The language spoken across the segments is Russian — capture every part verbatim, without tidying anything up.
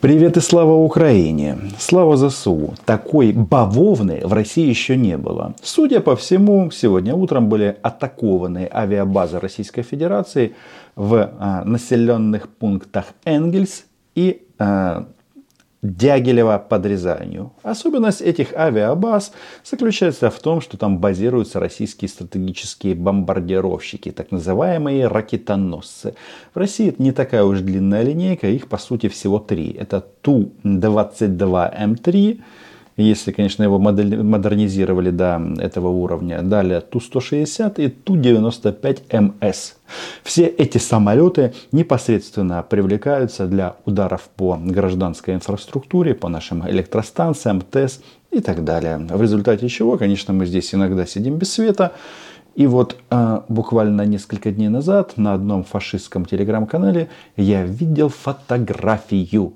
Привет и слава Украине! Слава ЗСУ! Такой бавовны в России еще не было. Судя по всему, сегодня утром были атакованы авиабазы Российской Федерации в а, населенных пунктах Энгельс и а, Дягилево под Рязанью. Особенность этих авиабаз заключается в том, что там базируются российские стратегические бомбардировщики, так называемые ракетоносцы. В России это не такая уж длинная линейка, их по сути всего три. Это Ту двадцать два М три, если, конечно, его модернизировали до этого уровня. Далее Ту сто шестьдесят и Ту девяносто пять М С. Все эти самолеты непосредственно привлекаются для ударов по гражданской инфраструктуре, по нашим электростанциям, ТЭС и так далее. В результате чего, конечно, мы здесь иногда сидим без света. И вот э, буквально несколько дней назад на одном фашистском телеграм-канале я видел фотографию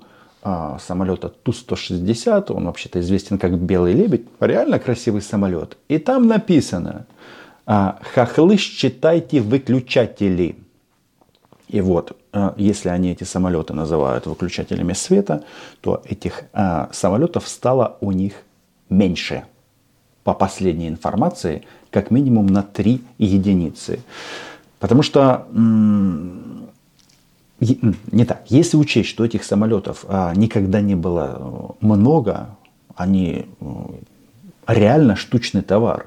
самолета Ту сто шестьдесят, он вообще-то известен как Белый Лебедь, реально красивый самолет. И там написано: хохлы, считайте выключатели. И вот, если они эти самолеты называют выключателями света, то этих а, самолетов стало у них меньше. По последней информации, как минимум на три единицы. Потому что... М- Не так. Если учесть, что этих самолетов а, никогда не было много, они реально штучный товар.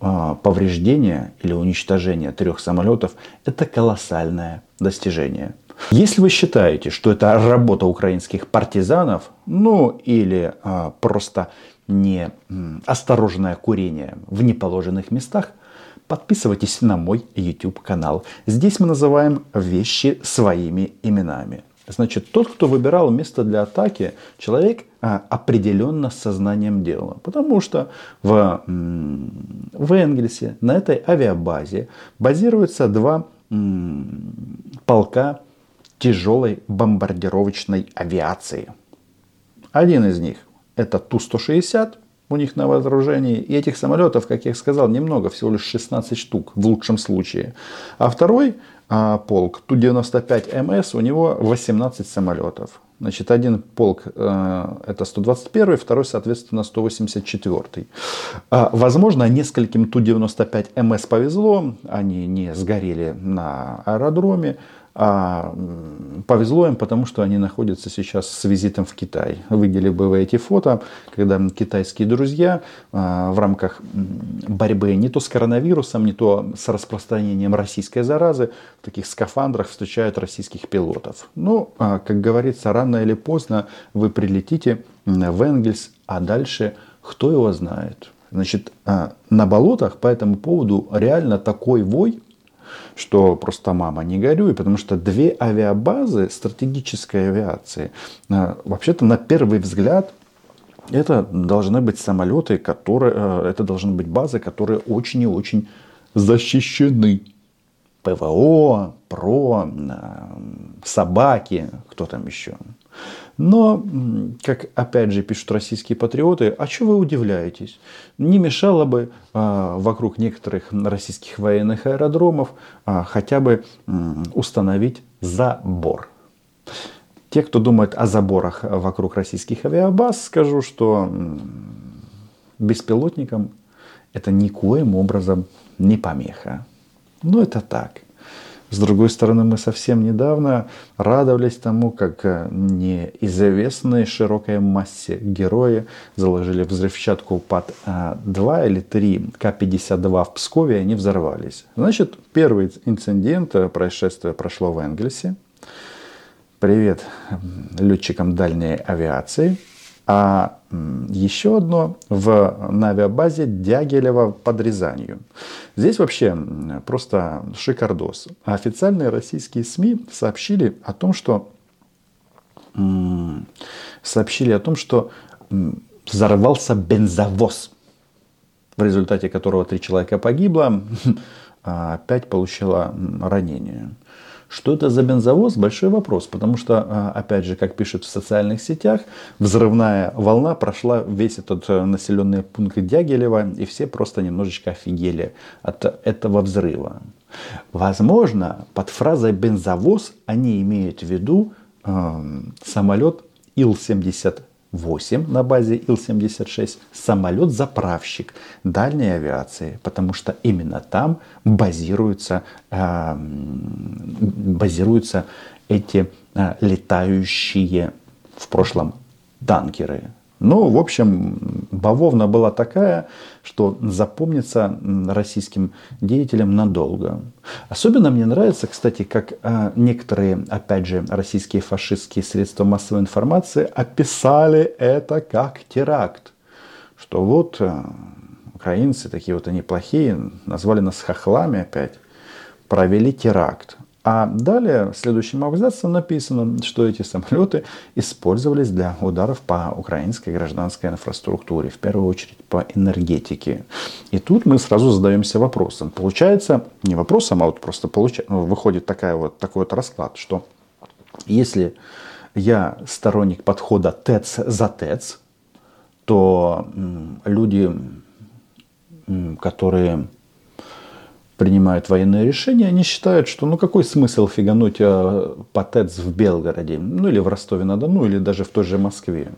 А, повреждение или уничтожение трех самолетов – это колоссальное достижение. Если вы считаете, что это работа украинских партизанов, ну или а, просто не м, осторожное курение в неположенных местах, подписывайтесь на мой YouTube-канал. Здесь мы называем вещи своими именами. Значит, тот, кто выбирал место для атаки, человек а, определенно с сознанием дела. Потому что в, в Энгельсе на этой авиабазе базируются два м, полка тяжелой бомбардировочной авиации. Один из них это Ту сто шестьдесят. У них на вооружении. И этих самолетов, как я и сказал, немного. Всего лишь шестнадцать штук в лучшем случае. А второй а, полк, Ту девяносто пять М С, у него восемнадцать самолетов. Значит, один полк а, это сто двадцать первый, второй, соответственно, сто восемьдесят четвертый. А, возможно, нескольким Ту девяносто пять М С повезло. Они не сгорели на аэродроме. А повезло им, потому что они находятся сейчас с визитом в Китай. Видели бы вы эти фото, когда китайские друзья в рамках борьбы не то с коронавирусом, не то с распространением российской заразы в таких скафандрах встречают российских пилотов. Ну, как говорится, рано или поздно вы прилетите в Энгельс, а дальше кто его знает. Значит, на болотах по этому поводу реально такой вой, что просто мама не горюй, потому что две авиабазы стратегической авиации, вообще-то на первый взгляд, это должны быть самолеты, которые, это должны быть базы, которые очень и очень защищены. ПВО, ПРО, собаки, кто там еще. Но, как опять же пишут российские патриоты, а чего вы удивляетесь? Не мешало бы а, вокруг некоторых российских военных аэродромов а, хотя бы м, установить забор. Те, кто думает о заборах вокруг российских авиабаз, скажу, что м, беспилотникам это никоим образом не помеха. Но это так. С другой стороны, мы совсем недавно радовались тому, как неизвестные широкой массе герои заложили взрывчатку под два или три К пятьдесят два в Пскове, и они взорвались. Значит, первый инцидент, происшествие прошло в Энгельсе. Привет летчикам дальней авиации. А еще одно в, на авиабазе Дягилево под Рязанью. Здесь вообще просто шикардос. Официальные российские СМИ сообщили о том, что, сообщили о том, что взорвался бензовоз, в результате которого три человека погибло, а пять получило ранения. Что это за бензовоз? Большой вопрос. Потому что, опять же, как пишут в социальных сетях, взрывная волна прошла весь этот населенный пункт Дягилева, и все просто немножечко офигели от этого взрыва. Возможно, под фразой «бензовоз» они имеют в виду э, самолет Ил семьдесят восемь на базе Ил семьдесят шесть самолет-заправщик дальней авиации, потому что именно там базируются, э, базируются эти э, летающие в прошлом танкеры. Ну, в общем, бавовна была такая, что запомнится российским деятелям надолго. Особенно мне нравится, кстати, как некоторые, опять же, российские фашистские средства массовой информации описали это как теракт. Что вот украинцы, такие вот они плохие, назвали нас хохлами опять, провели теракт. А далее, в следующем абзаце написано, что эти самолеты использовались для ударов по украинской гражданской инфраструктуре, в первую очередь по энергетике. И тут мы сразу задаемся вопросом. Получается, не вопросом, а вот просто получается, выходит такая вот, такой вот расклад, что если я сторонник подхода ТЭЦ за ТЭЦ, то люди, которые принимают военные решения, они считают, что ну какой смысл фигануть по ТЭЦ в Белгороде, ну или в Ростове-на-Дону, или даже в той же Москве.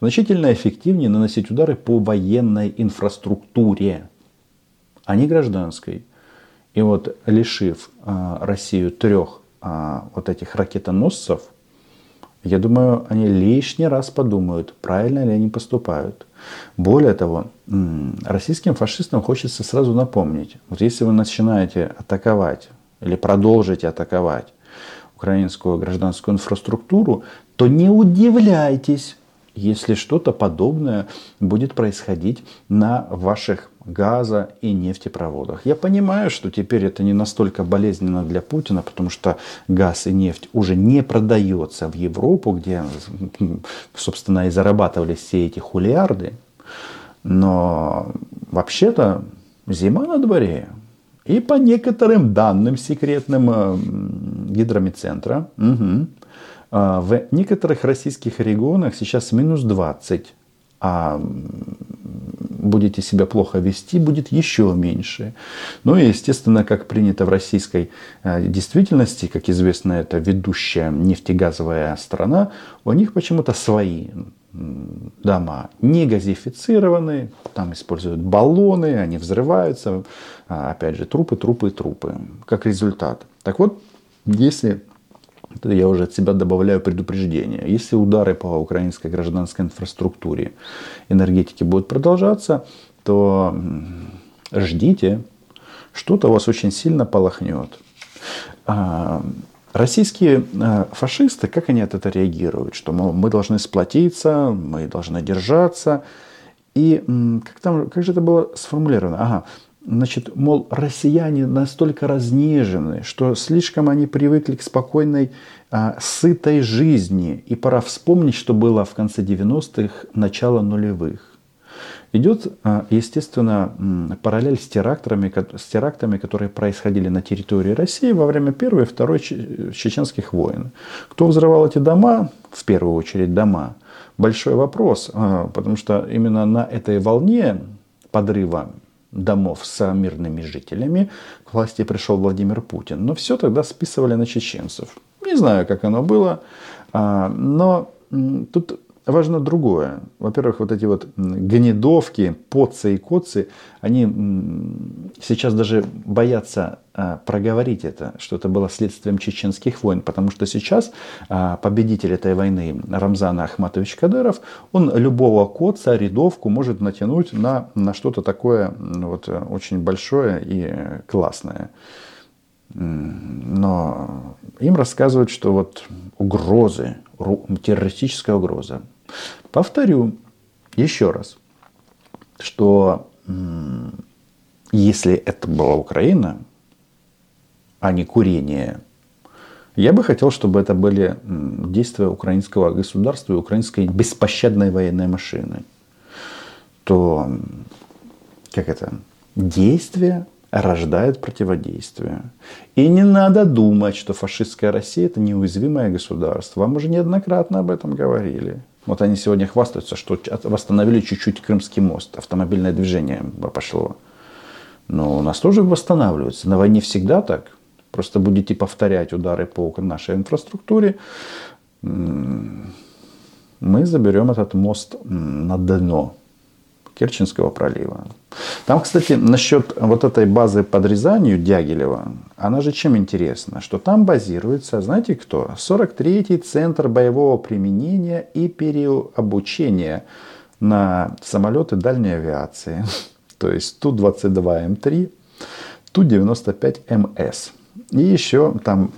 Значительно эффективнее наносить удары по военной инфраструктуре, а не гражданской. И вот лишив а, Россию трех а, вот этих ракетоносцев, я думаю, они лишний раз подумают, правильно ли они поступают. Более того, российским фашистам хочется сразу напомнить. Вот если вы начинаете атаковать или продолжите атаковать украинскую гражданскую инфраструктуру, то не удивляйтесь, если что-то подобное будет происходить на ваших газо- и нефтепроводах. Я понимаю, что теперь это не настолько болезненно для Путина, потому что газ и нефть уже не продается в Европу, где, собственно, и зарабатывались все эти хулиарды. Но вообще-то зима на дворе. И по некоторым данным секретным гидромедцентра, угу, в некоторых российских регионах сейчас минус двадцать. А будете себя плохо вести, будет еще меньше. Ну и, естественно, как принято в российской действительности, как известно, это ведущая нефтегазовая страна, у них почему-то свои дома не газифицированы, там используют баллоны, они взрываются, опять же, трупы, трупы, трупы, как результат. Так вот, если... Я уже от себя добавляю предупреждение. Если удары по украинской гражданской инфраструктуре, энергетике будут продолжаться, то ждите, что-то вас очень сильно полохнет. Российские фашисты, как они от этого реагируют? Что, мол, мы должны сплотиться, мы должны держаться. И как, там, как же это было сформулировано? Ага. Значит, мол, россияне настолько разнежены, что слишком они привыкли к спокойной, а, сытой жизни. И пора вспомнить, что было в конце девяностых, начало нулевых. Идет, естественно, параллель с терактами, с терактами, которые происходили на территории России во время Первой и Второй чеченских войн. Кто взрывал эти дома? В первую очередь дома. Большой вопрос, потому что именно на этой волне подрыва домов с мирными жителями к власти пришел Владимир Путин. Но все тогда списывали на чеченцев. Не знаю, как оно было. Но тут важно другое. Во-первых, вот эти вот гнедовки, поцы и коцы, они сейчас даже боятся проговорить это, что это было следствием чеченских войн. Потому что сейчас победитель этой войны Рамзан Ахматович Кадыров, он любого коца, рядовку может натянуть на, на что-то такое вот очень большое и классное. Но им рассказывают, что вот угрозы, террористическая угроза. Повторю еще раз, что если это была Украина, а не курение, я бы хотел, чтобы это были действия украинского государства и украинской беспощадной военной машины, то как это, действия рождает противодействие. И не надо думать, что фашистская Россия – это неуязвимое государство. Вам уже неоднократно об этом говорили. Вот они сегодня хвастаются, что восстановили чуть-чуть Крымский мост. Автомобильное движение пошло. Но у нас тоже восстанавливается. На войне всегда так. Просто будете повторять удары по нашей инфраструктуре. мы заберем этот мост на дно Керченского пролива. Там, кстати, насчет вот этой базы под Рязанью, Дягилева, она же чем интересна? Что там базируется, знаете кто? сорок третий центр боевого применения и переобучения на самолеты дальней авиации. То есть Ту двадцать два М три, Ту девяносто пять М С. И еще там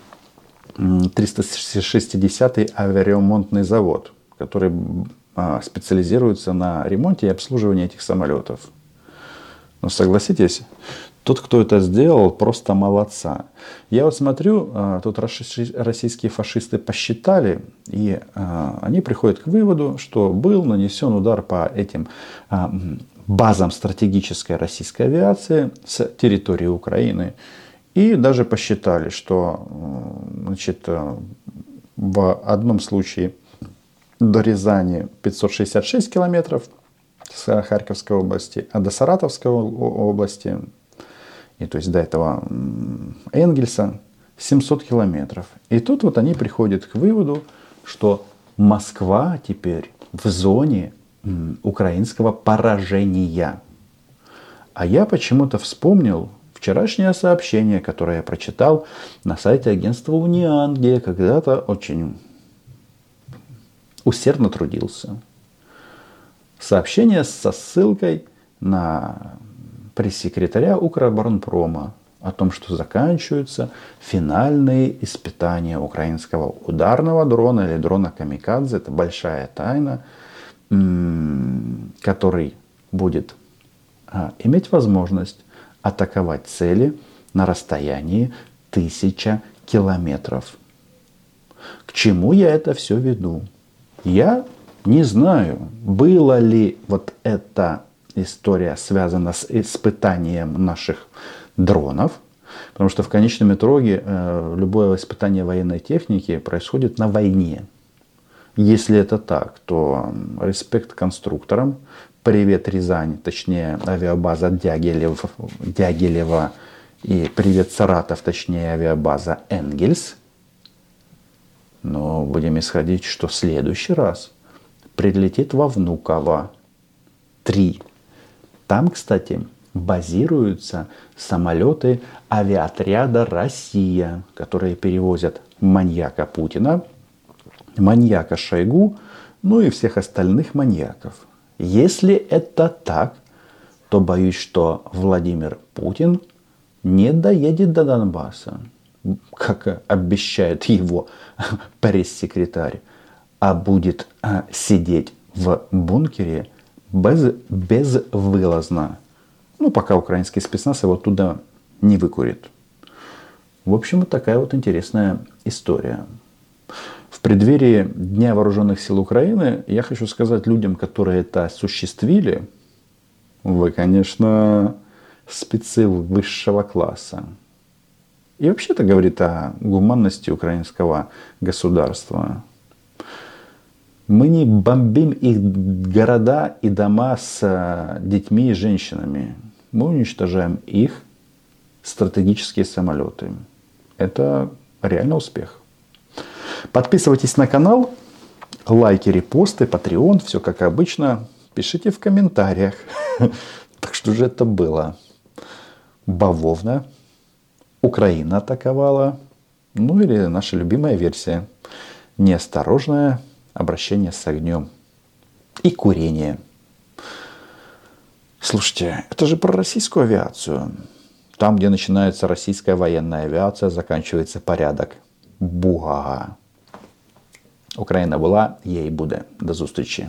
триста шестидесятый авиаремонтный завод, который специализируется на ремонте и обслуживании этих самолетов. Но согласитесь, тот, кто это сделал, просто молодца. Я вот смотрю, тут российские фашисты посчитали, и они приходят к выводу, что был нанесен удар по этим базам стратегической российской авиации с территории Украины. И даже посчитали, что, значит, в одном случае до Рязани пятьсот шестьдесят шесть километров с Харьковской области, а до Саратовской области, и то есть до этого Энгельса, семьсот километров. И тут вот они приходят к выводу, что Москва теперь в зоне украинского поражения. А я почему-то вспомнил вчерашнее сообщение, которое я прочитал на сайте агентства Униан, где я когда-то очень усердно трудился. Сообщение со ссылкой на пресс-секретаря Укроборонпрома о том, что заканчиваются финальные испытания украинского ударного дрона или дрона камикадзе. Это большая тайна, который будет иметь возможность атаковать цели на расстоянии тысяча километров. К чему я это все веду? Я не знаю, была ли вот эта история связана с испытанием наших дронов, потому что в конечном итоге э, любое испытание военной техники происходит на войне. Если это так, то респект конструкторам, привет Рязань, точнее авиабаза Дягилев, Дягилева, и привет Саратов, точнее авиабаза Энгельс. Но будем исходить, что в следующий раз прилетит во Внуково-три. Там, кстати, базируются самолеты авиаотряда «Россия», которые перевозят маньяка Путина, маньяка Шойгу, ну и всех остальных маньяков. Если это так, то боюсь, что Владимир Путин не доедет до Донбасса, как обещает его пресс-секретарь, а будет сидеть в бункере без, безвылазно. Ну, пока украинский спецназ его туда не выкурит. В общем, вот такая вот интересная история. В преддверии Дня Вооруженных сил Украины я хочу сказать людям, которые это осуществили: вы, конечно, спецы высшего класса. И вообще-то говорит о гуманности украинского государства. Мы не бомбим их города и дома с детьми и женщинами. Мы уничтожаем их стратегические самолеты. Это реально успех. Подписывайтесь на канал. Лайки, репосты, Patreon. Все как обычно. Пишите в комментариях. Так что же это было? Бавовна. Украина атаковала. Ну или наша любимая версия. Неосторожное обращение с огнем. И курение. Слушайте, это же про российскую авиацию. Там, где начинается российская военная авиация, заканчивается порядок. Буга. Украина была, ей буде. До зустрічі.